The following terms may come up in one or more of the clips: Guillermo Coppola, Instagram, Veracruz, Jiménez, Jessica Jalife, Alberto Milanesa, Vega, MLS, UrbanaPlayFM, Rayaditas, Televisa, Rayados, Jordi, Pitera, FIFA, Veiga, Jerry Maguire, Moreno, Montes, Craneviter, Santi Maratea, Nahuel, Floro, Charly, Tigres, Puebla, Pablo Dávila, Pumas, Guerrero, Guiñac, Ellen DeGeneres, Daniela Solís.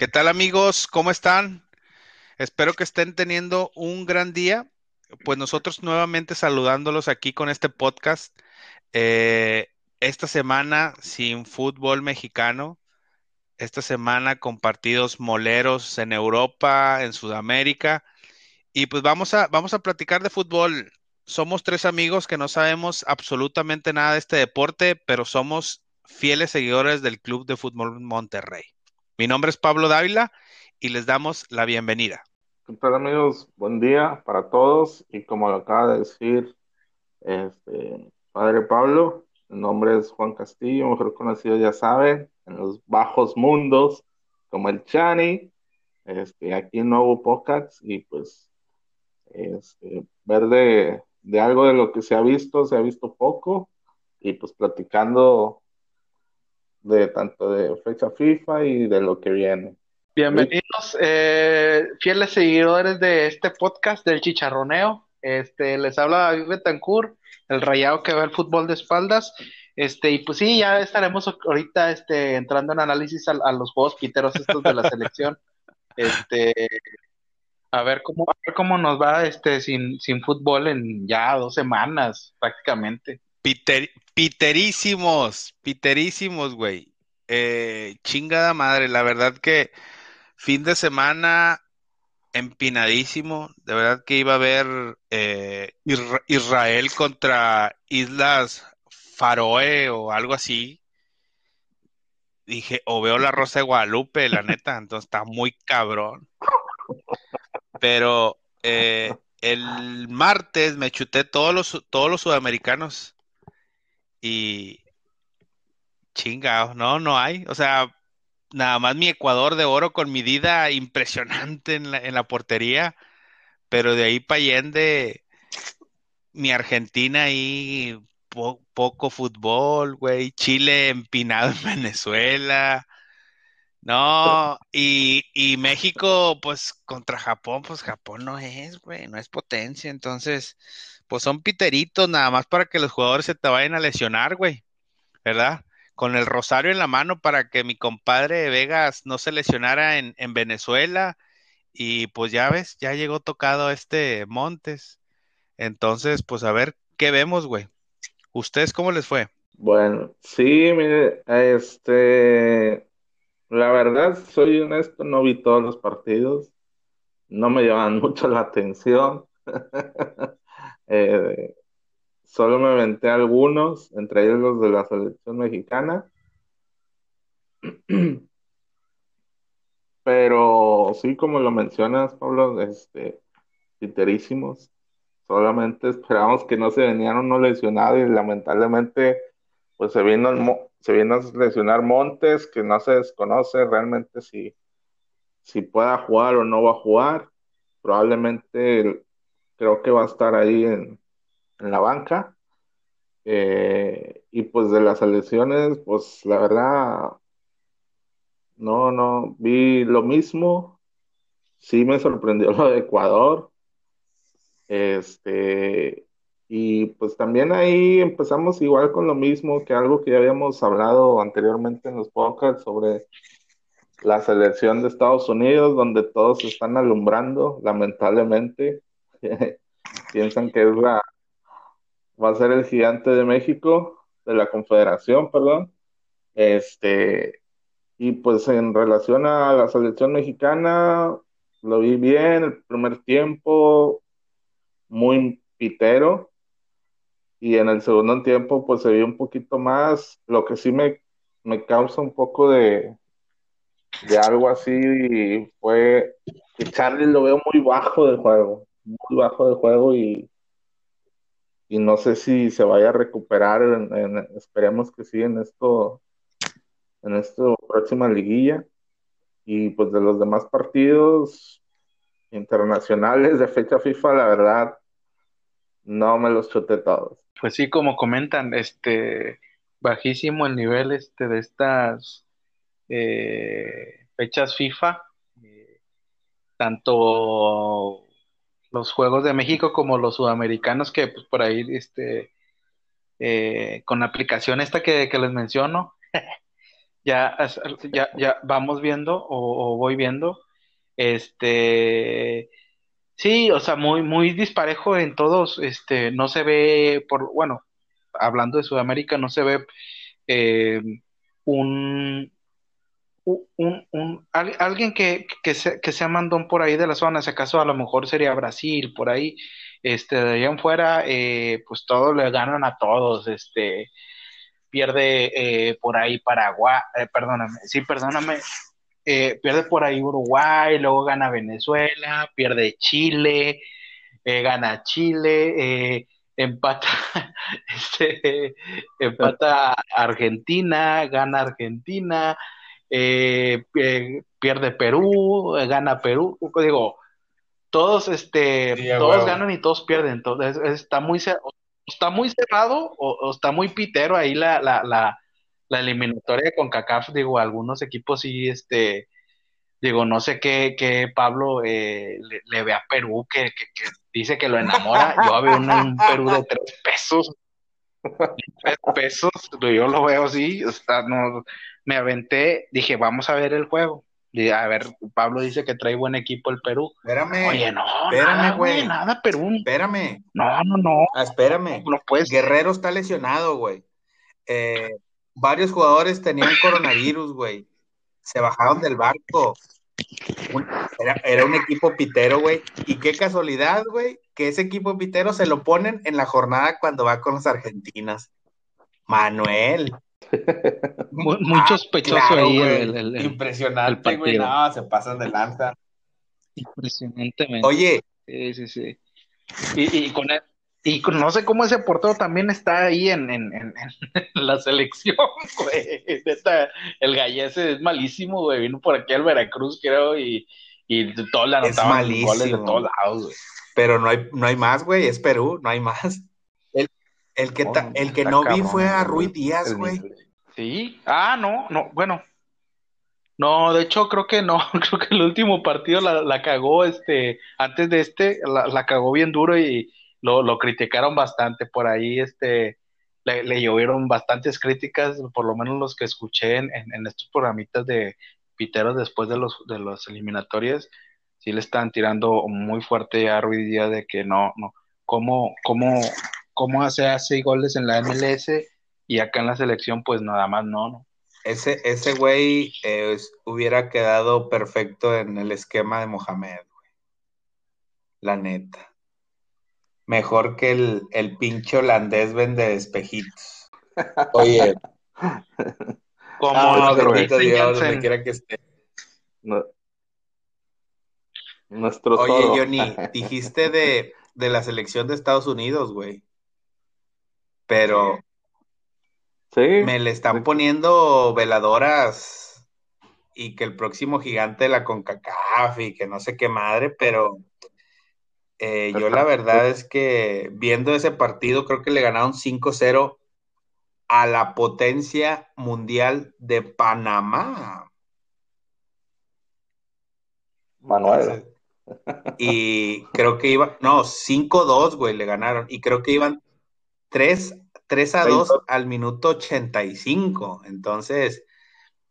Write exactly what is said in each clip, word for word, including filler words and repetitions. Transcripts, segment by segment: ¿Qué tal, amigos? ¿Cómo están? Espero que estén teniendo un gran día. Pues nosotros nuevamente saludándolos aquí con este podcast. Eh, esta semana sin fútbol mexicano. Esta semana con partidos moleros en Europa, en Sudamérica. Y pues vamos a, vamos a platicar de fútbol. Somos tres amigos que no sabemos absolutamente nada de este deporte, pero somos fieles seguidores del Club de Fútbol Monterrey. Mi nombre es Pablo Dávila y les damos la bienvenida. ¿Qué tal, amigos? Buen día para todos. Y como lo acaba de decir este, Padre Pablo, mi nombre es Juan Castillo, mejor conocido, ya saben, en los bajos mundos, como el Chani, este, aquí en Nuevo Podcast, y pues este, ver de, de algo de lo que se ha visto, se ha visto poco, y pues platicando de tanto de fecha FIFA y de lo que viene. Bienvenidos, eh, fieles seguidores de este podcast del Chicharroneo. Este, les habla David Betancourt, el rayado que ve el fútbol de espaldas. Este, y pues sí, ya estaremos ahorita este, entrando en análisis a, a los juegos piteros estos de la selección. Este, a ver cómo, a ver cómo nos va este sin, sin fútbol en ya dos semanas prácticamente. Piter, piterísimos, piterísimos, güey. Eh, chingada madre, la verdad que fin de semana empinadísimo. De verdad que iba a haber eh, Israel contra Islas Faroe o algo así. Dije, o veo La Rosa de Guadalupe, la neta, entonces está muy cabrón. Pero eh, el martes me chuté todos los, todos los sudamericanos y chingados, no, no hay, o sea, nada más mi Ecuador de oro con mi Dida impresionante en la, en la portería, pero de ahí para allende mi Argentina ahí po- poco fútbol, güey, Chile empinado en Venezuela, no, y, y México, pues, contra Japón, pues, Japón no es, güey, no es potencia, entonces, pues, son piteritos nada más para que los jugadores se te vayan a lesionar, güey, ¿verdad? Con el rosario en la mano para que mi compadre Vegas no se lesionara en, en Venezuela, y pues ya ves, ya llegó tocado este Montes. Entonces, pues a ver, ¿qué vemos, güey? ¿Ustedes cómo les fue? Bueno, sí, mire, este, la verdad, soy honesto, no vi todos los partidos, no me llaman mucho la atención, eh, solo me aventé algunos, entre ellos los de la selección mexicana. Pero sí, como lo mencionas, Pablo, este, piterísimos. Solamente esperamos que no se venían unos lesionados y lamentablemente pues se vino, se vino a lesionar Montes, que no se desconoce realmente si, si pueda jugar o no va a jugar. Probablemente creo que va a estar ahí en en la banca, eh, y pues de las selecciones, pues la verdad, no, no, vi lo mismo, sí me sorprendió lo de Ecuador, este, y pues también ahí empezamos igual con lo mismo, que algo que ya habíamos hablado anteriormente en los podcasts sobre la selección de Estados Unidos, donde todos se están alumbrando, lamentablemente, piensan que es la va a ser el gigante de México, de la Confederación, perdón, este, y pues en relación a la selección mexicana, lo vi bien, el primer tiempo, muy pitero, y en el segundo tiempo, pues se vio un poquito más, lo que sí me, me causa un poco de, de algo así, y fue que Charly lo veo muy bajo del juego, muy bajo del juego, y y no sé si se vaya a recuperar, en, en, esperemos que sí, en esto, en esta próxima liguilla, y pues de los demás partidos internacionales de fecha FIFA, la verdad, no me los chuté todos. Pues sí, como comentan, este, bajísimo el nivel este de estas eh, fechas FIFA, eh, tanto los Juegos de México como los sudamericanos que pues, por ahí este eh, con la aplicación esta que, que les menciono ya, ya, ya vamos viendo o, o voy viendo, este, sí, o sea, muy, muy disparejo en todos, este, no se ve, por, bueno, hablando de Sudamérica, no se ve eh, un, un, un, al, alguien que, que, se, que sea mandón por ahí de la zona, si acaso a lo mejor sería Brasil, por ahí, este, de allá en fuera, eh, pues todos le ganan a todos, este, pierde eh, por ahí Paraguay, eh, perdóname, sí, perdóname, eh, pierde por ahí Uruguay, luego gana Venezuela, pierde Chile, eh, gana Chile, eh, empata, este, empata Argentina, gana Argentina, eh, eh, pierde Perú, eh, gana Perú, digo, todos, este, sí, todos wow. ganan y todos pierden, entonces está muy cerrado. Está muy cerrado o, o está muy pitero ahí la, la, la, la eliminatoria de CONCACAF, digo, algunos equipos sí, este, digo, no sé qué, qué Pablo eh, le, le ve a Perú, que, que, que dice que lo enamora, yo veo un, un Perú de tres pesos, tres pesos, yo lo veo así, o sea, no, me aventé, dije, vamos a ver el juego, y a ver, Pablo dice que trae buen equipo el Perú. Espérame. Oye, no, espérame, nada, güey. Nada, Perú. Espérame. No, no, no. Ah, espérame. No, no puedes. Guerrero está lesionado, güey. Eh, varios jugadores tenían coronavirus, güey. Se bajaron del barco. Era, era un equipo pitero, güey. Y qué casualidad, güey, que ese equipo pitero se lo ponen en la jornada cuando va con las argentinas. Manuel. Muy, muy ah, sospechoso claro, ahí el, el, el, impresionante, güey, no, se pasan de lanza impresionantemente. Oye, sí, sí, sí. Y, y con el, y con, no sé cómo ese portero también está ahí en, en, en, en la selección, güey. Esta, el gallese es malísimo, güey, vino por aquí al Veracruz, creo, y, y todos le anotaban goles de todos lados, güey. Pero no hay, no hay más, güey, es Perú, no hay más. El que, no, ta, el que no cabrón, vi fue a Rui Díaz, güey. Sí, ah, no, no, bueno. No, de hecho, creo que no, creo que el último partido la, la cagó, este, antes de este, la, la cagó bien duro y lo, lo criticaron bastante por ahí, este, le, le llovieron bastantes críticas, por lo menos los que escuché en, en, en estos programitas de piteros después de los, de los eliminatorias, sí le están tirando muy fuerte a Rui Díaz de que no, no, cómo, cómo... cómo hace hace goles en la M L S y acá en la selección, pues nada más no, no. Ese, ese güey eh, hubiera quedado perfecto en el esquema de Mohamed, güey. La neta. Mejor que el, el pinche holandés vende espejitos. Oye. Como no, bendito Dios, donde quiera que esté. No. Nuestro Oye, todo. Johnny, dijiste de, de la selección de Estados Unidos, güey. Pero sí, me le están poniendo veladoras y que el próximo gigante de la CONCACAF y que no sé qué madre, pero eh, yo la verdad es que viendo ese partido creo que le ganaron cinco cero a la potencia mundial de Panamá. Manuel. Y creo que iba, no, cinco dos, güey, le ganaron y creo que iban tres a dos al minuto ochenta y cinco, entonces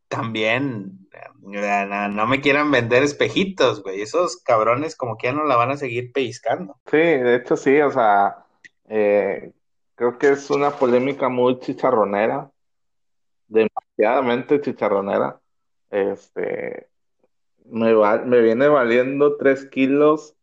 también no me quieran vender espejitos, güey, esos cabrones como que ya no la van a seguir pellizcando. Sí, de hecho sí, o sea, eh, creo que es una polémica muy chicharronera, demasiadamente chicharronera, este, me, va, me viene valiendo tres kilos.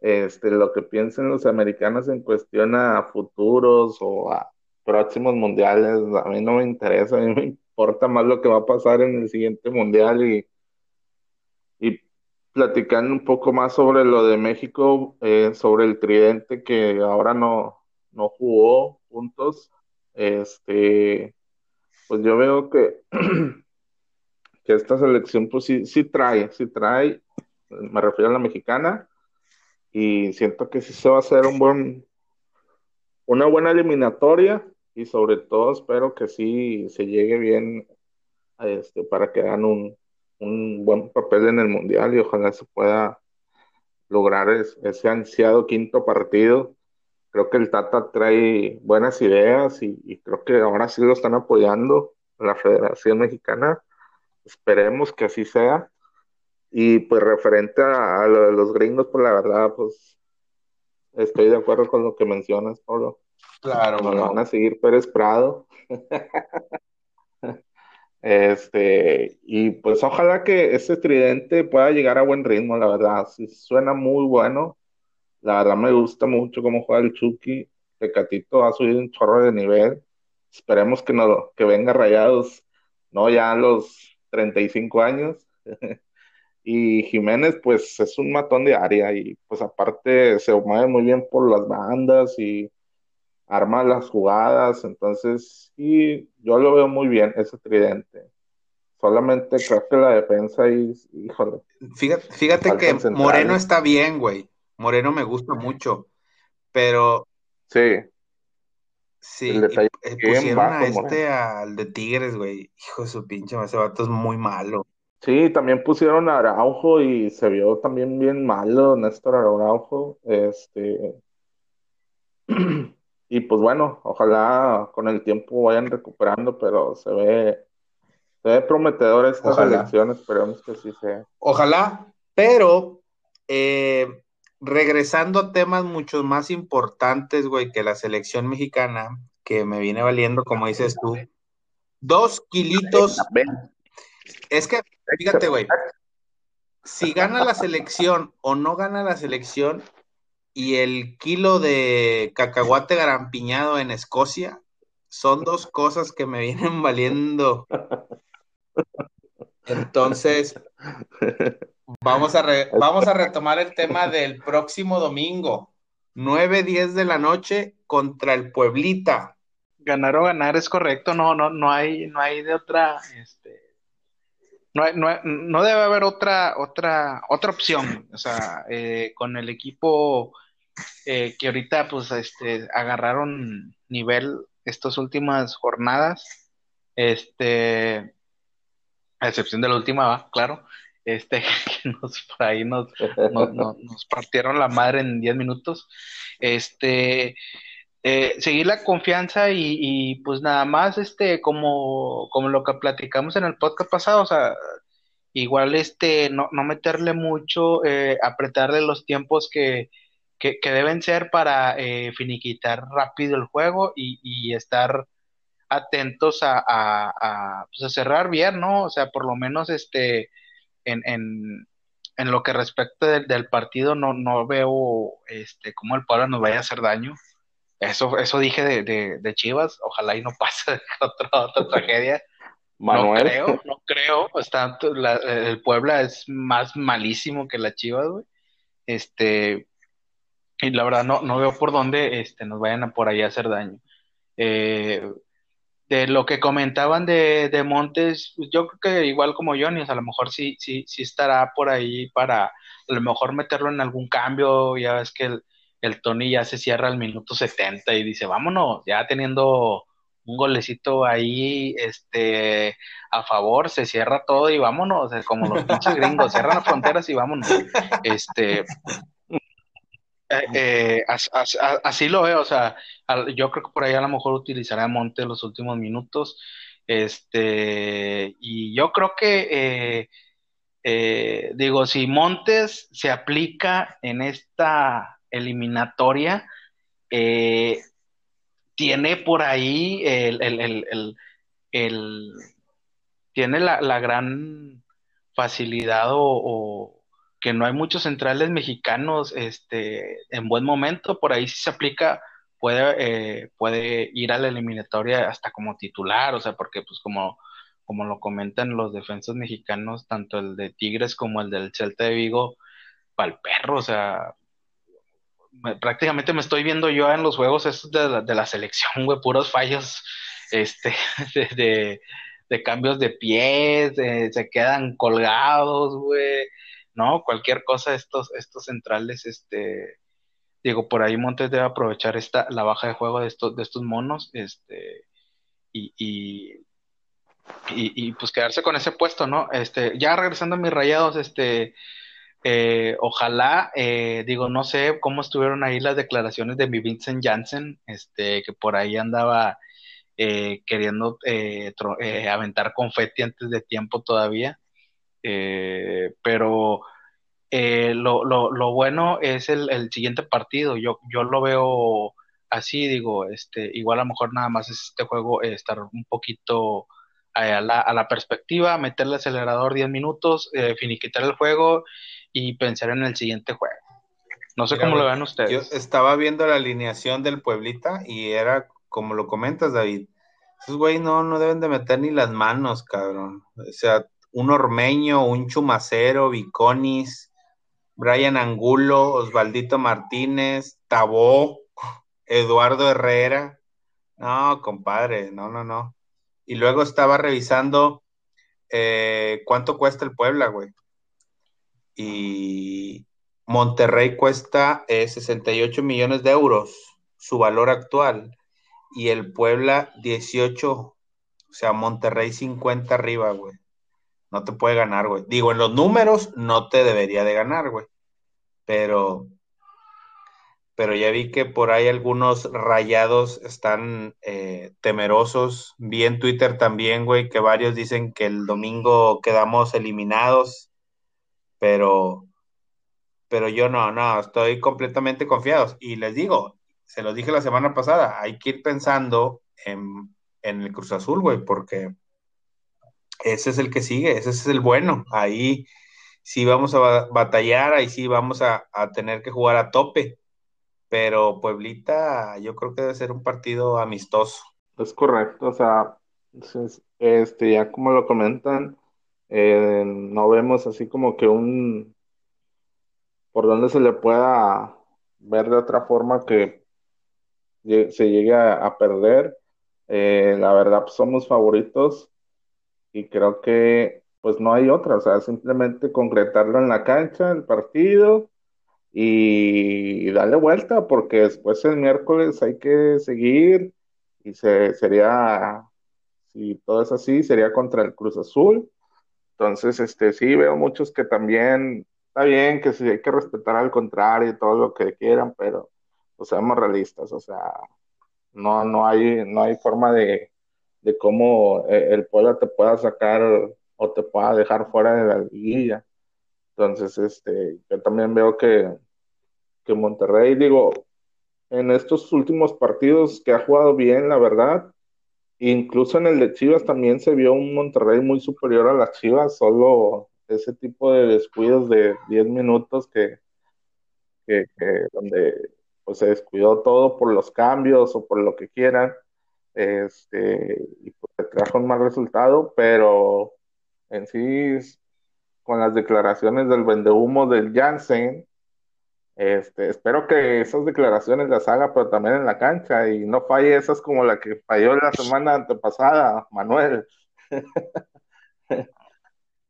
Este, lo que piensen los americanos en cuestión a futuros o a próximos mundiales, a mí no me interesa, a mí me importa más lo que va a pasar en el siguiente mundial y, y platicando un poco más sobre lo de México, eh, sobre el tridente que ahora no, no jugó juntos, este, pues yo veo que, que esta selección pues sí, sí trae, sí trae, me refiero a la mexicana, y siento que sí se va a hacer un buen, una buena eliminatoria, y sobre todo espero que sí se llegue bien a este, para que hagan un, un buen papel en el Mundial, y ojalá se pueda lograr es, ese ansiado quinto partido. Creo que el Tata trae buenas ideas, y, y creo que ahora sí lo están apoyando la Federación Mexicana, Esperemos que así sea. Y pues referente a, a lo de los gringos, pues la verdad, pues estoy de acuerdo con lo que mencionas, Pablo. Claro. Nos van a seguir Pérez Prado. Este, y pues ojalá que ese tridente pueda llegar a buen ritmo, la verdad. Sí, suena muy bueno. La verdad me gusta mucho cómo juega el Chucky. Tecatito ha subido un chorro de nivel. Esperemos que, no, que venga Rayados, no ya a los treinta y cinco años. Y Jiménez, pues, es un matón de área y, pues, aparte se mueve muy bien por las bandas y arma las jugadas. Entonces, y yo lo veo muy bien, ese tridente. Solamente creo que la defensa y, híjole. Fíjate, fíjate que Moreno está bien, güey. Moreno me gusta mucho, pero... Sí. Sí, y, eh, pusieron bajo, a este, al de Tigres, güey. Hijo de su pinche, ese vato es muy malo. Sí, también pusieron a Araujo y se vio también bien malo Néstor Araujo. Este... Y pues bueno, ojalá con el tiempo vayan recuperando, pero se ve, se ve prometedor estas elecciones, esperemos que sí sea. Ojalá, pero eh, regresando a temas mucho más importantes, güey, que la selección mexicana, que me viene valiendo, como dices tú, dos kilitos. Es que, fíjate, güey, si gana la selección o no gana la selección y el kilo de cacahuate garampiñado en Escocia, son dos cosas que me vienen valiendo. Entonces, vamos a, re- vamos a retomar el tema del próximo domingo, nueve diez de la noche contra el Pueblita. Ganar o ganar es correcto, no, no, no hay, no hay de otra, este... No, no, no debe haber otra otra otra opción, o sea, eh, con el equipo eh, que ahorita pues este agarraron nivel estas últimas jornadas, este, a excepción de la última, va, claro, este, que nos por ahí nos, no, no, nos partieron la madre en diez minutos, este. Eh, seguir la confianza y, y pues nada más este como, como lo que platicamos en el podcast pasado, o sea, igual este no, no meterle mucho, eh, apretarle los tiempos que, que, que deben ser para eh, finiquitar rápido el juego y, y estar atentos a, a, a, pues a cerrar bien, ¿no? O sea, por lo menos este en, en, en lo que respecta del, del partido no, no veo este cómo el Puebla nos vaya a hacer daño. Eso, eso dije de, de, de Chivas, ojalá y no pase otra, otra tragedia. Manuel. No creo, no creo. Está, la, el Puebla es más malísimo que la Chivas, güey. Este, y la verdad no, no veo por dónde este, nos vayan a por ahí a hacer daño. Eh, de lo que comentaban de, de Montes, yo creo que igual como Johnny, o sea, a lo mejor sí, sí, sí estará por ahí para a lo mejor meterlo en algún cambio, ya ves que el el Tony ya se cierra al minuto setenta y dice, vámonos, ya teniendo un golecito ahí este, a favor, se cierra todo y vámonos, como los pinches gringos, cierran las fronteras y vámonos. Este, eh, eh, as, as, as, así lo veo, o sea, al, yo creo que por ahí a lo mejor utilizará Monte los últimos minutos, este, y yo creo que... Eh, eh, digo, si Montes se aplica en esta... eliminatoria, eh, tiene por ahí el, el, el, el, el tiene la, la gran facilidad o, o que no hay muchos centrales mexicanos este, en buen momento, por ahí si se aplica puede, eh, puede ir a la eliminatoria hasta como titular, o sea, porque pues como, como lo comentan los defensas mexicanos, tanto el de Tigres como el del Celta de Vigo, pa'l perro, o sea, prácticamente me estoy viendo yo en los juegos estos de la, de la selección, güey, puros fallos este, de, de, de cambios de pies, de, se quedan colgados, güey, no, cualquier cosa estos, estos centrales, este, digo, por ahí Montes debe aprovechar esta, la baja de juego de estos, de estos monos, este, y, y, y, y pues quedarse con ese puesto, ¿no? Este, ya regresando a mis Rayados, este, Eh, ojalá, eh, digo, no sé cómo estuvieron ahí las declaraciones de mi Vincent Janssen, este, que por ahí andaba eh, queriendo eh, tro- eh, aventar confeti antes de tiempo todavía, eh, pero eh, lo, lo, lo bueno es el, el siguiente partido. Yo, yo lo veo así, digo, este, igual a lo mejor nada más es este juego eh, estar un poquito a la, a la perspectiva, meter el acelerador diez minutos, eh, finiquitar el juego y pensar en el siguiente juego. No sé Mira, cómo lo vean ustedes. Yo estaba viendo la alineación del Pueblita y era, como lo comentas, David, esos güeyes no, no deben de meter ni las manos, cabrón. O sea, un Ormeño, un Chumacero, Viconis, Brian Angulo, Osvaldito Martínez, Tabó, Eduardo Herrera. No, compadre, no, no, no. Y luego estaba revisando eh, cuánto cuesta el Puebla, güey. Y Monterrey cuesta eh, sesenta y ocho millones de euros, su valor actual. Y el Puebla dieciocho. O sea, Monterrey cincuenta arriba, güey. No te puede ganar, güey. Digo, en los números no te debería de ganar, güey. Pero... pero ya vi que por ahí algunos rayados están eh, temerosos. Vi en Twitter también, güey, que varios dicen que el domingo quedamos eliminados, pero, pero yo no, no, estoy completamente confiado. Y les digo, se los dije la semana pasada, hay que ir pensando en, en el Cruz Azul, güey, porque ese es el que sigue, ese es el bueno. Ahí sí vamos a batallar, ahí sí vamos a, a tener que jugar a tope. Pero Pueblita, yo creo que debe ser un partido amistoso. Es correcto, o sea, este, ya como lo comentan, eh, no vemos así como que un, por donde se le pueda ver de otra forma que se llegue a, a perder. Eh, la verdad, pues somos favoritos y creo que pues no hay otra, o sea, simplemente concretarlo en la cancha, el partido, y darle vuelta, porque después el miércoles hay que seguir, y se, sería, si todo es así, sería contra el Cruz Azul. Entonces, este sí, veo muchos que también, está bien que sí, hay que respetar al contrario y todo lo que quieran, pero pues seamos realistas, o sea, no, no hay, no hay forma de, de cómo el Puebla te pueda sacar o te pueda dejar fuera de la liguilla. Entonces, este, yo también veo que, que Monterrey, digo, en estos últimos partidos que ha jugado bien, la verdad, incluso en el de Chivas también se vio un Monterrey muy superior a las Chivas, solo ese tipo de descuidos de diez minutos que, que, que donde pues, se descuidó todo por los cambios o por lo que quieran, este, y pues se trajo un mal resultado, pero en sí, con las declaraciones del vendehumo del Janssen, este, espero que esas declaraciones las haga, pero también en la cancha, y no falle esas como la que falló la semana antepasada, Manuel.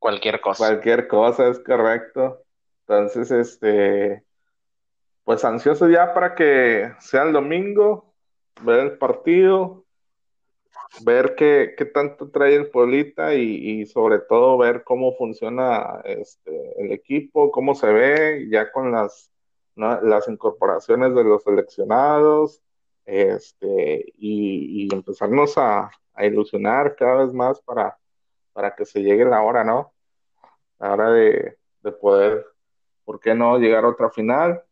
Cualquier cosa. Cualquier cosa, es correcto. Entonces, este, pues ansioso ya para que sea el domingo, ver el partido, ver qué, qué tanto trae el Pueblita y, y sobre todo ver cómo funciona este, el equipo, cómo se ve ya con las, ¿no? las incorporaciones de los seleccionados, este, y, y empezarnos a, a ilusionar cada vez más para, para que se llegue la hora, ¿no? La hora de, de poder, ¿por qué no?, llegar a otra final.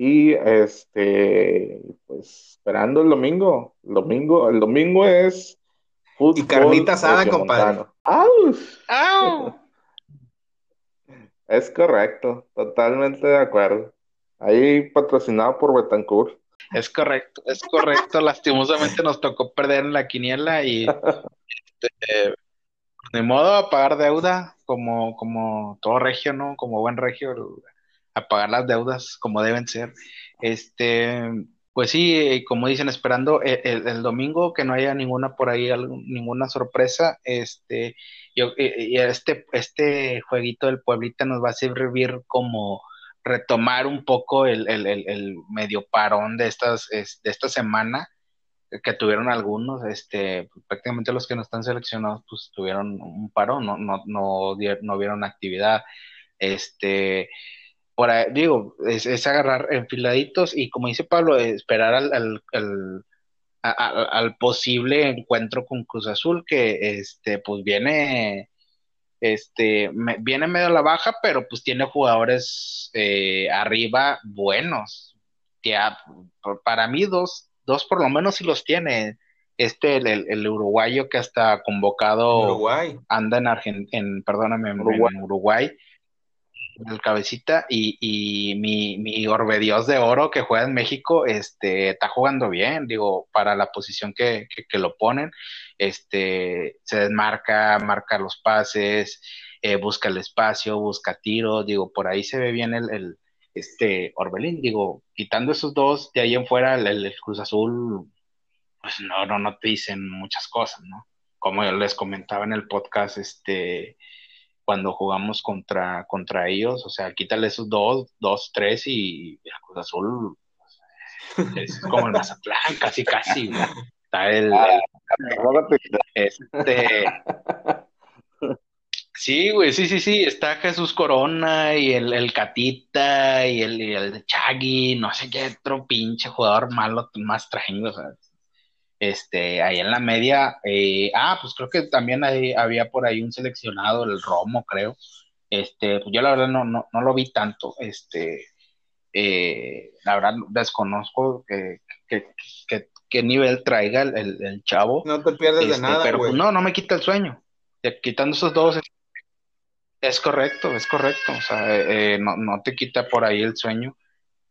Y este, pues esperando el domingo. El domingo, el domingo es fútbol. Y carnita asada, compadre. ¡Au! ¡Au! Es correcto, totalmente de acuerdo. Ahí patrocinado por Betancourt. Es correcto, es correcto. Lastimosamente nos tocó perder en la quiniela y este, de modo a pagar deuda, como, como todo regio, ¿no? Como buen regio. El, a pagar las deudas como deben ser, este, pues sí, como dicen, esperando el, el, el domingo, que no haya ninguna por ahí, algo, ninguna sorpresa, este, yo, este, este jueguito del Pueblita nos va a servir como retomar un poco el, el, el, el medio parón de estas, es, de esta semana, que tuvieron algunos, este, prácticamente los que no están seleccionados, pues tuvieron un parón, no, no, no, no vieron actividad, este, por ahí, digo, es, es agarrar enfiladitos y como dice Pablo, esperar al, al, al, a, a, al posible encuentro con Cruz Azul, que este pues viene este me, viene medio a la baja, pero pues tiene jugadores eh, arriba buenos. Ya, para mí dos, dos por lo menos sí los tiene. Este, el, el, el uruguayo que hasta convocado Uruguay. anda en Argentina, en, perdóname, Uruguay. en Uruguay, el cabecita, y, y mi, mi Orbe Dios de Oro que juega en México, este, está jugando bien, digo, para la posición que, que, que lo ponen, este, se desmarca, marca los pases, eh, busca el espacio, busca tiro, digo, por ahí se ve bien el, el este, Orbelín, digo, quitando esos dos, de ahí en fuera, el, el Cruz Azul, pues no, no, no te dicen muchas cosas, ¿no? Como yo les comentaba en el podcast, este, cuando jugamos contra, contra ellos, o sea, quítale esos dos, dos, tres, y el Cruz Azul, pues, es como el Mazatlán, casi, casi, ¿no? Está el, el, el este... Sí, güey, sí, sí, sí, está Jesús Corona y el, el Catita y el, el Chagui, no sé qué otro pinche jugador malo más traen, o sea, este, ahí en la media, eh, ah, pues creo que también hay, había por ahí un seleccionado, el Romo, creo, este, pues yo la verdad no, no, no lo vi tanto, este, eh, la verdad desconozco que, que, que, que nivel traiga el, el, el chavo. No te pierdes este, de nada, pero güey. No, no me quita el sueño, quitando esos dos. Es correcto, es correcto, o sea, eh, no, no te quita por ahí el sueño,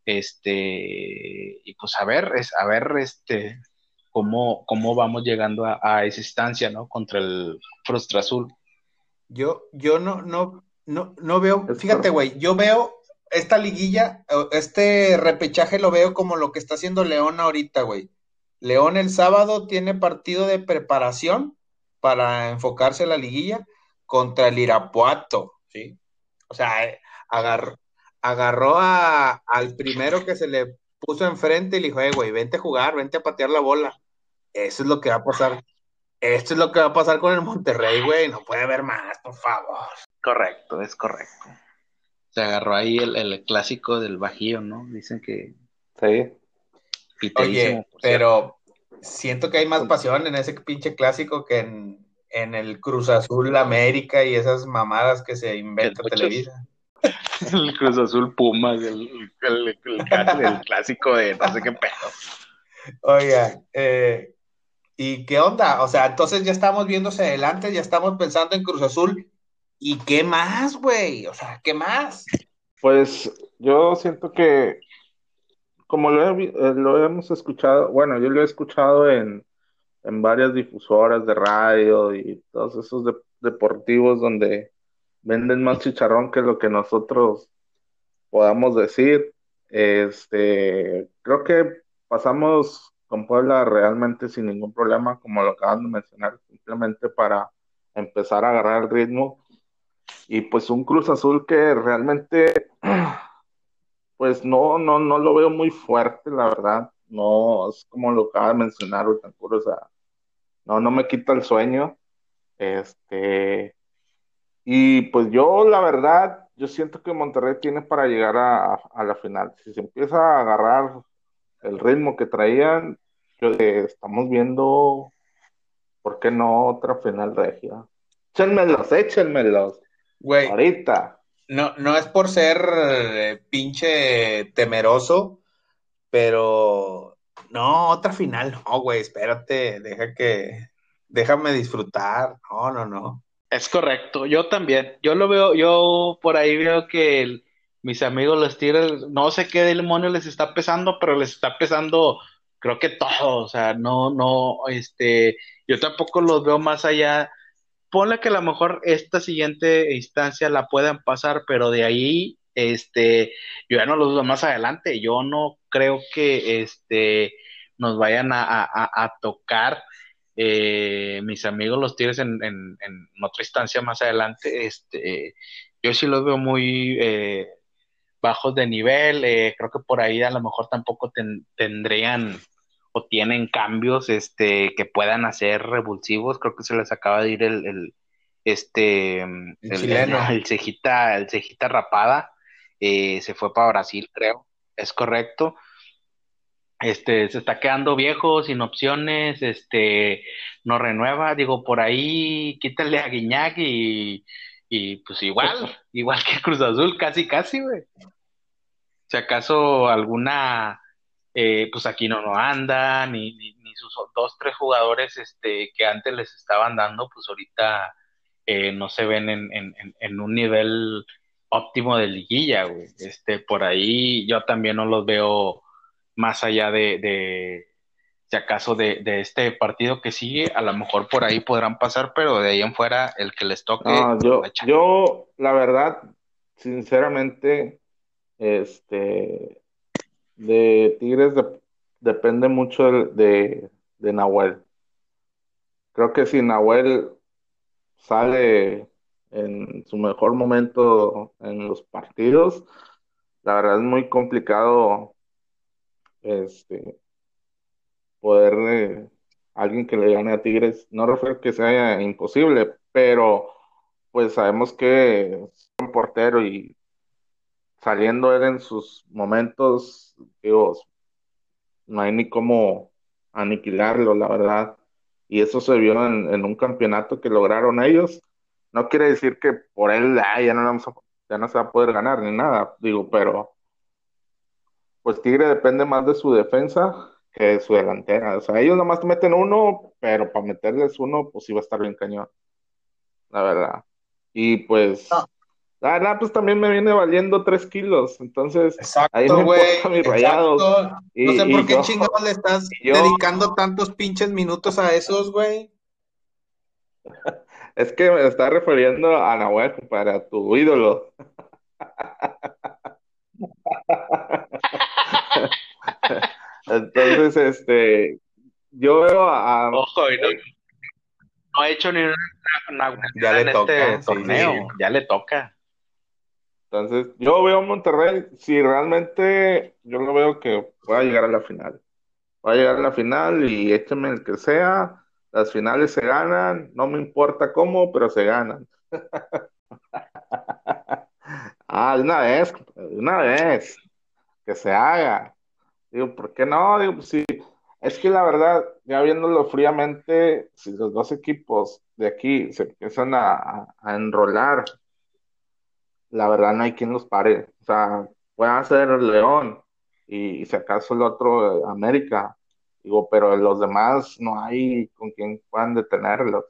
este, y pues a ver, es, a ver, este, cómo, cómo vamos llegando a, a esa instancia, ¿no? Contra el Frustra Azul. Yo, yo no, no, no, no veo, fíjate, güey, yo veo esta liguilla, este repechaje lo veo como lo que está haciendo León ahorita, güey. León el sábado tiene partido de preparación para enfocarse a la liguilla contra el Irapuato, ¿sí? O sea, agarró, agarró a, al primero que se le puso enfrente y le dijo, eh, güey, vente a jugar, vente a patear la bola. Eso es lo que va a pasar. Esto es lo que va a pasar con el Monterrey, güey. No puede haber más, por favor. Correcto, es correcto. Se agarró ahí el, el clásico del Bajío, ¿no? Dicen que... Sí. Oye, pero siento que hay más pasión en ese pinche clásico que en... en el Cruz Azul América y esas mamadas que se inventa Televisa. El Cruz Azul Pumas, el, el, el, el, el clásico de no sé qué pedo. Oiga, eh, ¿y qué onda? O sea, entonces ya estamos viéndose adelante, ya estamos pensando en Cruz Azul. ¿Y qué más, güey? O sea, ¿qué más? Pues yo siento que, como lo, he, lo hemos escuchado, bueno, yo lo he escuchado en en varias difusoras de radio y todos esos de, deportivos donde venden más chicharrón que lo que nosotros podamos decir. Este, creo que pasamos con Puebla realmente sin ningún problema, como lo acaban de mencionar, simplemente para empezar a agarrar el ritmo. Y pues un Cruz Azul que realmente, pues no, no, no lo veo muy fuerte, la verdad. No, es como lo acaba de mencionar Betancourt, o sea, no, no me quita el sueño, este, y pues yo, la verdad, yo siento que Monterrey tiene para llegar a, a la final. Si se empieza a agarrar el ritmo que traían, yo, eh, estamos viendo, ¿por qué no otra final regia? Échenmelos, échenmelos, güey, ahorita. No, no es por ser eh, pinche temeroso, pero no, otra final no, güey, espérate, deja que, déjame disfrutar, no, no, no. Es correcto, yo también, yo lo veo, yo por ahí veo que el, mis amigos los tiran, no sé qué demonio les está pesando, pero les está pesando, creo que todo, o sea, no, no, este, yo tampoco los veo más allá, ponle que a lo mejor esta siguiente instancia la puedan pasar, pero de ahí, este, yo ya no los veo más adelante, yo no creo que este nos vayan a, a, a tocar eh, mis amigos los Tigres en, en, en otra instancia más adelante. Este, yo sí los veo muy eh, bajos de nivel, eh, creo que por ahí a lo mejor tampoco ten, tendrían o tienen cambios este que puedan hacer revulsivos, creo que se les acaba de ir el, el este el, el chileno, el, el cejita, el cejita rapada, eh, se fue para Brasil, creo. Es correcto. este, se está quedando viejo, sin opciones, este, no renueva, digo, por ahí quítale a Guiñac y, y pues igual, igual que Cruz Azul, casi, casi, güey. Si acaso alguna, eh, pues aquí no, no anda, ni, ni, ni sus dos, tres jugadores este, que antes les estaban dando, pues ahorita eh, no se ven en, en, en un nivel óptimo de liguilla, güey. Este, por ahí yo también no los veo más allá de, de si acaso de, de este partido que sigue, a lo mejor por ahí podrán pasar, pero de ahí en fuera el que les toque. No, yo, yo, la verdad, sinceramente, este, de Tigres de, depende mucho de, de, de Nahuel. Creo que si Nahuel sale en su mejor momento en los partidos, la verdad es muy complicado este poder eh, alguien que le gane a Tigres. No refiero que sea imposible, pero pues sabemos que es un portero y saliendo él en sus momentos, digo, no hay ni cómo aniquilarlo, la verdad. Y eso se vio en, en un campeonato que lograron ellos. No quiere decir que por él ah, ya, no vamos a, ya no se va a poder ganar ni nada, digo, pero pues Tigre depende más de su defensa que de su delantera. O sea, ellos nomás meten uno, pero para meterles uno, pues iba a estar bien cañón, la verdad. Y pues, no. la verdad, pues también me viene valiendo tres kilos. Entonces, exacto, ahí me importa mis Rayados. Y, no sé por qué yo, chingados le estás yo, dedicando tantos pinches minutos a esos, güey. Es que me está refiriendo a Nahuel, para tu ídolo. Entonces, este, yo veo a... Ojo, y no, no ha hecho ni una, una, una ya le en toca, este torneo, sí, ya le toca. Entonces, yo veo a Monterrey, si realmente yo lo veo que pueda llegar a la final. Va a llegar a la final y écheme el que sea, las finales se ganan, no me importa cómo, pero se ganan. Ah, de una vez, de una vez, que se haga. Digo, ¿por qué no? Digo, sí. Es que la verdad, ya viéndolo fríamente, si los dos equipos de aquí se empiezan a, a, a enrolar, la verdad no hay quien los pare. O sea, pueden ser León y, y si acaso el otro, eh, América. Digo, pero los demás no hay con quien puedan detenerlos.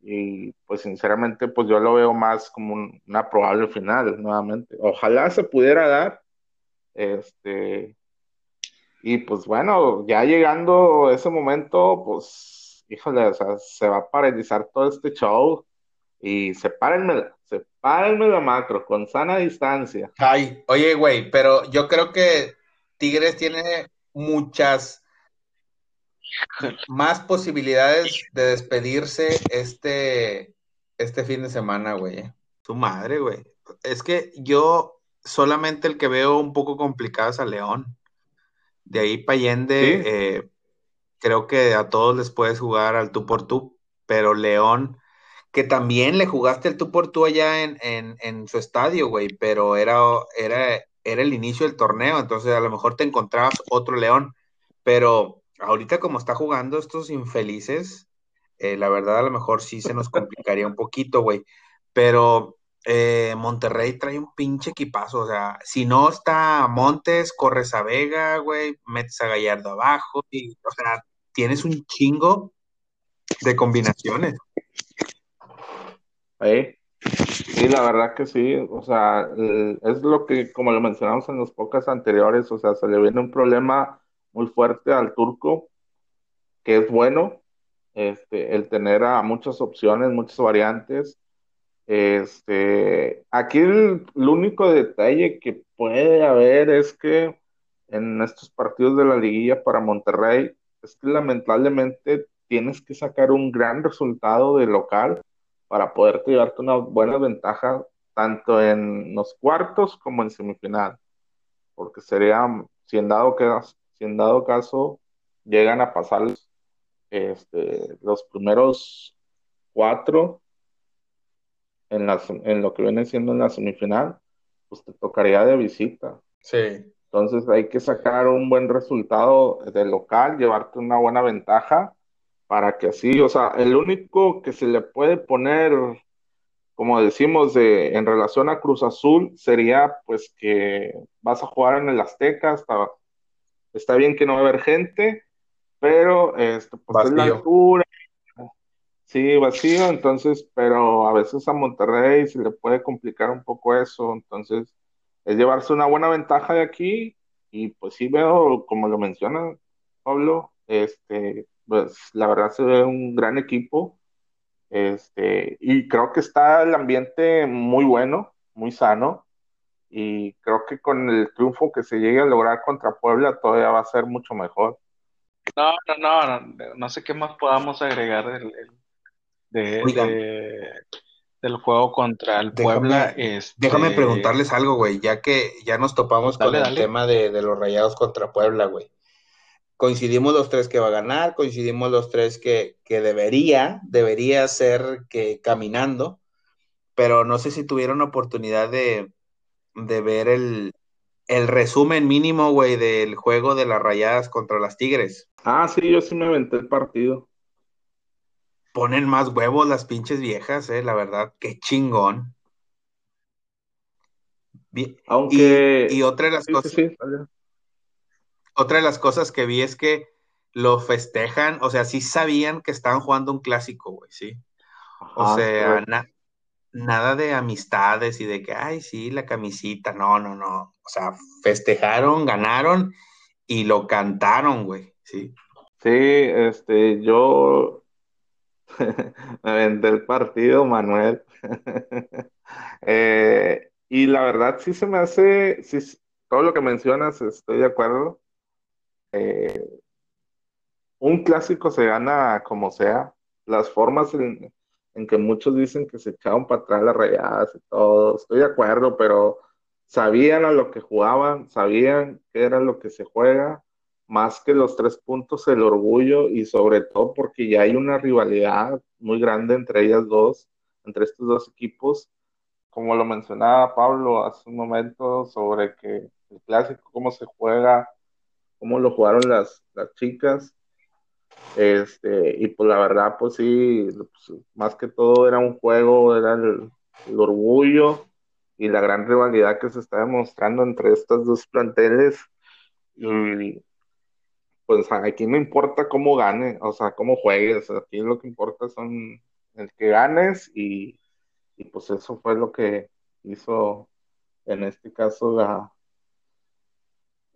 Y pues sinceramente, pues yo lo veo más como un, una probable final, nuevamente. Ojalá se pudiera dar. Este... Y pues bueno, ya llegando ese momento, pues, híjole, o sea, se va a paralizar todo este show y sepárenme, sepárenme la macro, con sana distancia. Ay, oye, güey, pero yo creo que Tigres tiene muchas más posibilidades de despedirse este, este fin de semana, güey. Tu madre, güey. Es que yo solamente el que veo un poco complicado es a León. De ahí para allende, ¿sí? eh, creo que a todos les puedes jugar al tú por tú, pero León, que también le jugaste el tú por tú allá en, en, en su estadio, güey, pero era, era, era el inicio del torneo, entonces a lo mejor te encontrabas otro León, pero ahorita como está jugando estos infelices, eh, la verdad a lo mejor sí se nos complicaría un poquito, güey, pero... Eh, Monterrey trae un pinche equipazo, o sea, si no está Montes, corres a Vega, güey, metes a Gallardo abajo, y, o sea, tienes un chingo de combinaciones. ¿Eh? Sí, la verdad que sí, o sea, es lo que, como lo mencionamos en los podcasts anteriores, o sea, se le viene un problema muy fuerte al turco, que es bueno, este, el tener a muchas opciones, muchas variantes. Este, aquí el, el único detalle que puede haber es que en estos partidos de la liguilla para Monterrey es que lamentablemente tienes que sacar un gran resultado de local para poderte llevarte una buena ventaja tanto en los cuartos como en semifinal, porque sería, si en dado caso, si en dado caso llegan a pasar este, los primeros cuatro en, las, en lo que viene siendo en la semifinal, pues te tocaría de visita. Sí. Entonces hay que sacar un buen resultado del local, llevarte una buena ventaja para que así, o sea, el único que se le puede poner, como decimos, de, en relación a Cruz Azul, sería pues que vas a jugar en el Azteca, está, está bien que no va a haber gente, pero este, pues es la altura, sí, vacío, entonces, pero a veces a Monterrey se le puede complicar un poco eso, entonces es llevarse una buena ventaja de aquí, y pues sí veo, como lo menciona Pablo, este, pues la verdad se ve un gran equipo, este, y creo que está el ambiente muy bueno, muy sano, y creo que con el triunfo que se llegue a lograr contra Puebla todavía va a ser mucho mejor. No, no, no, no, no sé qué más podamos agregar del, de, de, del juego contra el déjame, Puebla. Este... Déjame preguntarles algo, güey, ya que ya nos topamos dale, con dale. el tema de, de los Rayados contra Puebla, güey. Coincidimos los tres que va a ganar, coincidimos los tres que, que debería, debería ser que caminando, pero no sé si tuvieron oportunidad de, de ver el... El resumen mínimo, güey, del juego de las Rayadas contra las Tigres. Ah, sí, yo sí me aventé el partido. Ponen más huevos las pinches viejas, eh, la verdad, qué chingón. Aunque... Y, y otra de las sí, cosas... Sí, sí. Otra de las cosas que vi es que lo festejan, o sea, sí sabían que estaban jugando un clásico, güey, sí. Ajá, o sea, nada... Nada de amistades y de que, ay, sí, la camisita, no, no, no. O sea, festejaron, ganaron y lo cantaron, güey, ¿sí? Sí, este, yo me vendé el partido, Manuel. eh, y la verdad sí se me hace, sí, todo lo que mencionas, estoy de acuerdo. Eh, un clásico se gana como sea, las formas... En, en que muchos dicen que se echaban para atrás las Rayadas y todo, estoy de acuerdo, pero sabían a lo que jugaban, sabían qué era lo que se juega, más que los tres puntos, el orgullo, y sobre todo porque ya hay una rivalidad muy grande entre ellas dos, entre estos dos equipos, como lo mencionaba Pablo hace un momento, sobre que el clásico, cómo se juega, cómo lo jugaron las, las chicas, Este, y pues la verdad, pues sí, pues, más que todo era un juego, era el, el orgullo y la gran rivalidad que se está demostrando entre estas dos planteles. Y pues aquí no importa cómo gane, o sea, cómo juegues, aquí lo que importa son el que ganes, y, y pues eso fue lo que hizo en este caso la,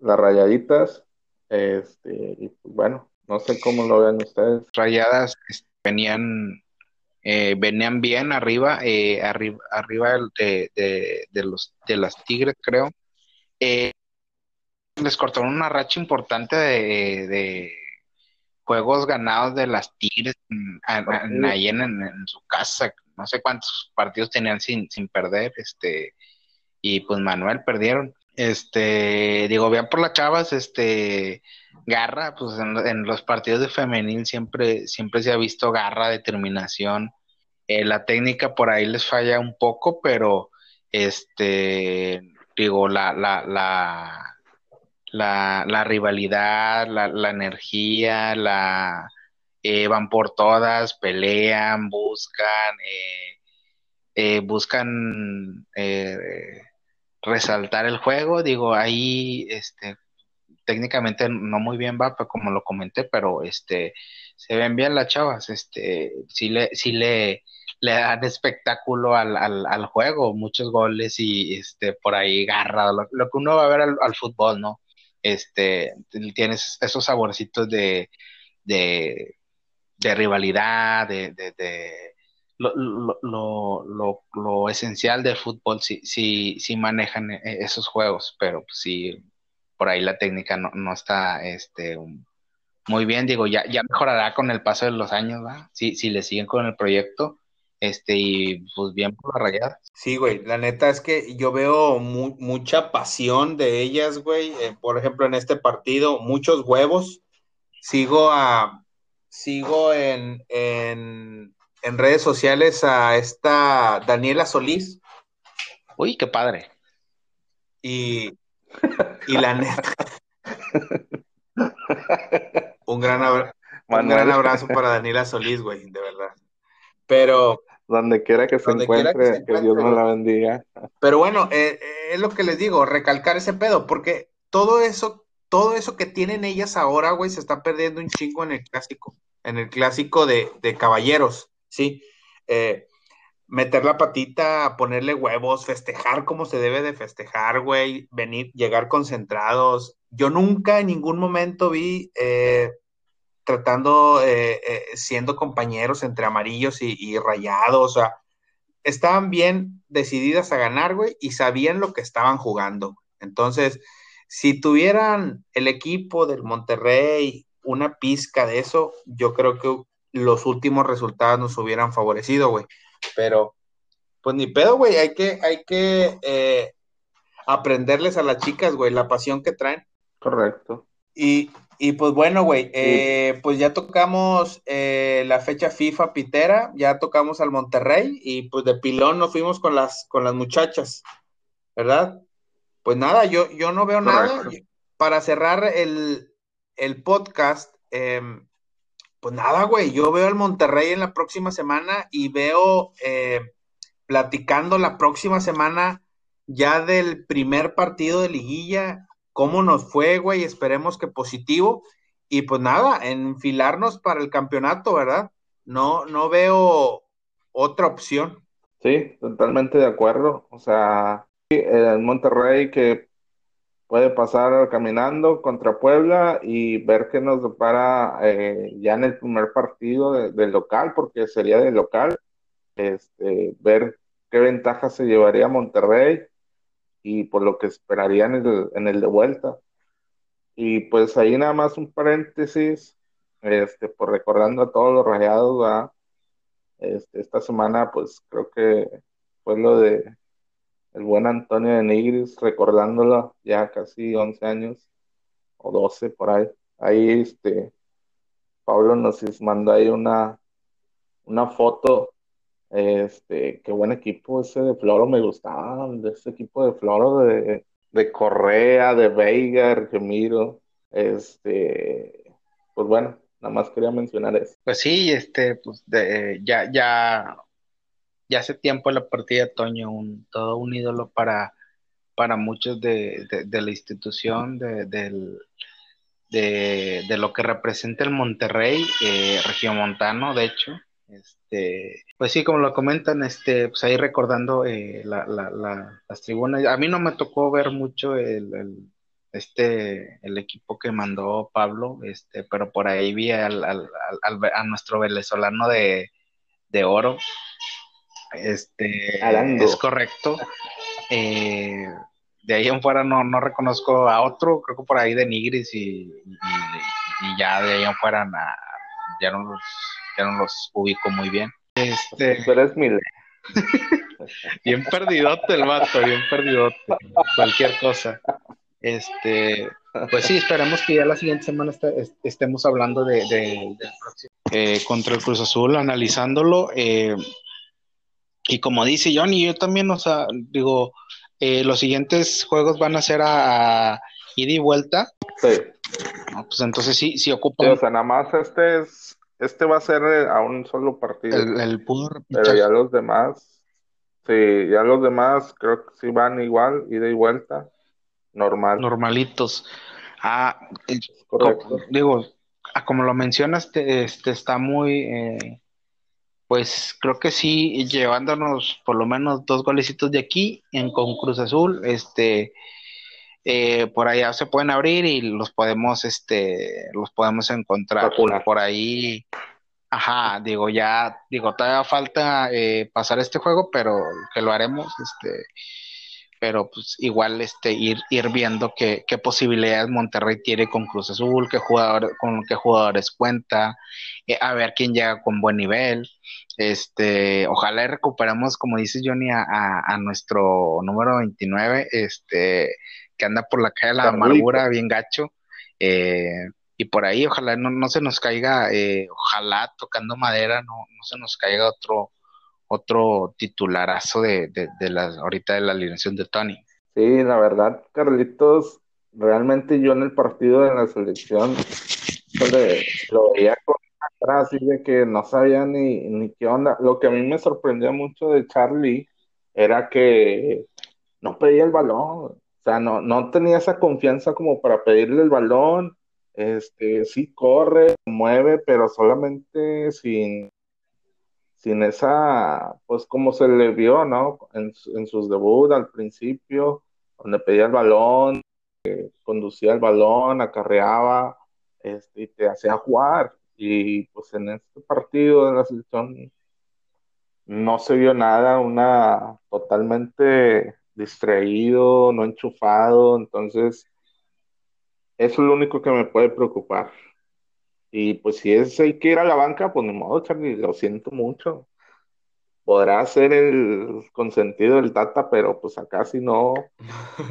las Rayaditas. Este, y pues bueno. No sé cómo lo vean ustedes. Rayadas venían eh, venían bien arriba, eh, arriba, arriba de, de, de los de las Tigres, creo. Eh, les cortaron una racha importante de, de juegos ganados de las Tigres ahí en, en, en su casa. No sé cuántos partidos tenían sin, sin perder, este, y pues Manuel perdieron. Este, digo, vean por las chavas, este, garra, pues en, en los partidos de femenil siempre, siempre se ha visto garra, determinación, eh, la técnica por ahí les falla un poco, pero, este, digo, la, la, la, la, la rivalidad, la, la energía, la, eh, van por todas, pelean, buscan, eh, eh, buscan, eh, resaltar el juego, digo, ahí este técnicamente no muy bien va, pero como lo comenté, pero este se ven bien las chavas, este sí le sí le, le dan espectáculo al, al al juego, muchos goles y este por ahí garra, lo, lo que uno va a ver al, al fútbol, ¿no? Este tienes esos saborcitos de de, de rivalidad, de, de, de Lo, lo, lo, lo, lo esencial del fútbol, sí, sí, sí manejan esos juegos, pero pues, sí, por ahí la técnica no, no está este, muy bien, digo, ya, ya mejorará con el paso de los años, ¿va? Si, si le siguen con el proyecto, este, y pues bien por la Rayada. Sí, güey, la neta es que yo veo mu- mucha pasión de ellas, güey, eh, por ejemplo, en este partido, muchos huevos, sigo a, sigo en, en... en redes sociales a esta Daniela Solís. Uy, qué padre. Y Y la neta. Un gran abrazo. Un gran abrazo para Daniela Solís, güey, de verdad. Pero donde quiera que se encuentre, que, se encuentre, que Dios me la bendiga. Pero bueno, eh, eh, es lo que les digo, recalcar ese pedo, porque todo eso, todo eso que tienen ellas ahora, güey, se está perdiendo un chingo en el clásico, en el clásico de, de caballeros, ¿sí? Eh, meter la patita, ponerle huevos, festejar como se debe de festejar, güey, venir, llegar concentrados. Yo nunca en ningún momento vi... Eh, tratando, eh, eh, siendo compañeros entre amarillos y, y rayados, o sea, estaban bien decididas a ganar, güey, y sabían lo que estaban jugando. Entonces, si tuvieran el equipo del Monterrey una pizca de eso, yo creo que los últimos resultados nos hubieran favorecido, güey, pero, pues ni pedo, güey, hay que, hay que eh, aprenderles a las chicas, güey, la pasión que traen. Correcto. Y Y pues bueno, güey, eh, sí. pues ya tocamos eh, la fecha FIFA Pitera, ya tocamos al Monterrey y pues de pilón nos fuimos con las con las muchachas, ¿verdad? Pues nada, yo, yo no veo Correcto. Nada. Para cerrar el, el podcast, eh, pues nada, güey, yo veo al Monterrey en la próxima semana y veo eh, platicando la próxima semana ya del primer partido de Liguilla. Cómo nos fue, güey, esperemos que positivo, y pues nada, enfilarnos para el campeonato, ¿verdad? No, no veo otra opción. Sí, totalmente de acuerdo, o sea, el Monterrey que puede pasar caminando contra Puebla y ver qué nos depara eh, ya en el primer partido de, del local, porque sería del local, este, ver qué ventaja se llevaría Monterrey, y por lo que esperarían en el, en el de vuelta. Y pues ahí nada más un paréntesis, este, pues recordando a todos los rayados, ¿verdad? Este, esta semana pues creo que fue lo de el buen Antonio de Nigris, recordándolo ya casi once años, o doce por ahí, ahí este, Pablo nos mandó ahí una, una foto. Este, qué buen equipo ese de Floro, me gustaba, ese equipo de Floro de, de Correa, de Veiga, Argemiro, este, pues bueno, nada más quería mencionar eso. Pues sí, este, pues de, ya, ya, ya hace tiempo la partida de Toño, un, todo un ídolo para, para muchos de, de, de la institución, de, del, de, de lo que representa el Monterrey, eh, regiomontano, de hecho. Este, pues sí, como lo comentan, este, pues ahí recordando eh, la, la, la, las tribunas. A mí no me tocó ver mucho el, el, este, el equipo que mandó Pablo, este, pero por ahí vi al, al, al, al a nuestro venezolano de, de oro. Este, Arango. Es correcto. Eh, de ahí en fuera no, no reconozco a otro, creo que por ahí de Nigris y, y, y ya de ahí en fuera na, ya no los ya no los ubico muy bien. Este... Pero es mi ley. Bien perdidote el vato, bien perdidote. Cualquier cosa. Este, pues sí, esperemos que ya la siguiente semana est est estemos hablando de, de, del próximo. Eh, contra el Cruz Azul, analizándolo. Eh, y como dice Johnny, yo también, o sea, digo, eh, los siguientes juegos van a ser a, a ida y vuelta. Sí. No, pues entonces sí, sí ocupan. Sí, o sea, nada más este es... Este va a ser a un solo partido. El, el puro pero ya los demás, sí, ya los demás creo que sí van igual, ida y vuelta, normal. Normalitos. Ah, como, digo, como lo mencionas, te, este está muy, eh, pues creo que sí, llevándonos por lo menos dos golecitos de aquí en con Cruz Azul, este. Eh, por allá se pueden abrir y los podemos este los podemos encontrar por, por ahí, ajá, digo ya, digo todavía falta eh, pasar este juego, pero que lo haremos, este, pero pues igual este ir ir viendo qué, qué posibilidades Monterrey tiene con Cruz Azul, qué jugador, con qué jugadores cuenta, eh, a ver quién llega con buen nivel, este, ojalá recuperemos, como dice Johnny, a, a, a nuestro número veintinueve, este, que anda por la calle de la amargura, bien gacho, eh, y por ahí ojalá no, no se nos caiga, eh, ojalá tocando madera no, no se nos caiga otro otro titularazo de, de, de la, ahorita de la alineación de Tony. Sí, la verdad, Carlitos, realmente yo en el partido de la selección híjole, lo veía con atrás y de que no sabía ni, ni qué onda. Lo que a mí me sorprendía mucho de Charly era que no pedía el balón, o sea, no, no tenía esa confianza como para pedirle el balón. Este, sí corre, mueve, pero solamente sin, sin esa, pues como se le vio, ¿no? En, en sus debuts al principio, donde pedía el balón, eh, conducía el balón, acarreaba, este, y te hacía jugar. Y pues en este partido de la selección no se vio nada, una totalmente distraído, no enchufado, entonces eso es lo único que me puede preocupar. Y pues si es hay que ir a la banca, pues ni modo, Charly, lo siento mucho. Podrá ser el consentido del Tata, pero pues acá si no,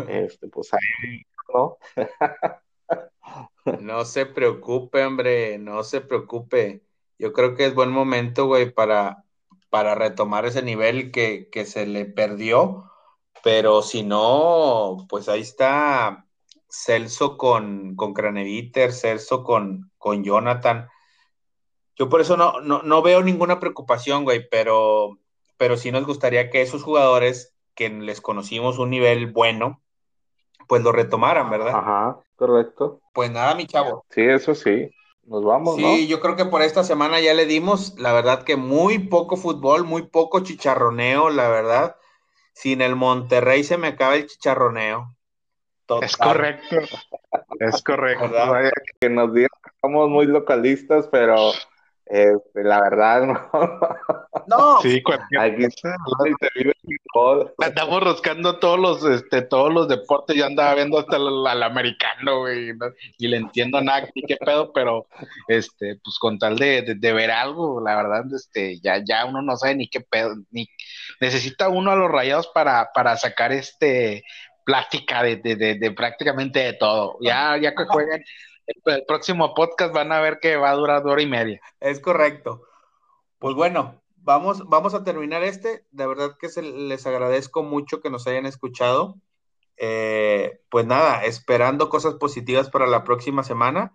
este, pues ahí no. No se preocupe, hombre, no se preocupe. Yo creo que es buen momento, güey, para, para retomar ese nivel que, que se le perdió. Pero si no, pues ahí está Celso con, con Craneviter, Celso con, con Jonathan. Yo por eso no, no, no veo ninguna preocupación, güey, pero, pero sí nos gustaría que esos jugadores que les conocimos un nivel bueno, pues lo retomaran, ¿verdad? Ajá, correcto. Pues nada, mi chavo. Sí, eso sí. Nos vamos, sí, ¿no? Sí, yo creo que por esta semana ya le dimos, la verdad que muy poco fútbol, muy poco chicharroneo, la verdad. Sin el Monterrey se me acaba el chicharroneo. Total. Es correcto, es correcto. Vaya que nos digan que somos muy localistas, pero eh, la verdad no. No. Sí, cualquier cosa. Andamos roscando todos los, este, todos los deportes. Yo andaba viendo hasta al americano, güey, ¿no? Y le entiendo nada, ni qué pedo, pero este, pues con tal de, de, de ver algo, la verdad, este, ya, ya uno no sabe ni qué pedo, ni necesita uno a los Rayados para, para sacar este plática de, de, de, de prácticamente de todo. Ya, ya que jueguen el, el próximo podcast van a ver que va a durar hora y media. Es correcto. Pues bueno. Vamos, vamos a terminar este, de verdad que se, les agradezco mucho que nos hayan escuchado, eh, pues nada, esperando cosas positivas para la próxima semana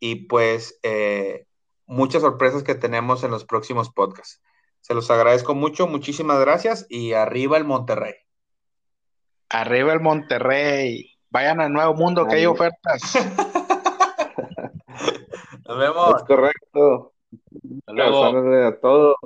y pues eh, muchas sorpresas que tenemos en los próximos podcasts. Se los agradezco mucho, muchísimas gracias y arriba el Monterrey. Arriba el Monterrey, vayan al Nuevo Mundo Ahí. Que hay ofertas. Nos vemos. Es correcto. Hasta luego. A todos.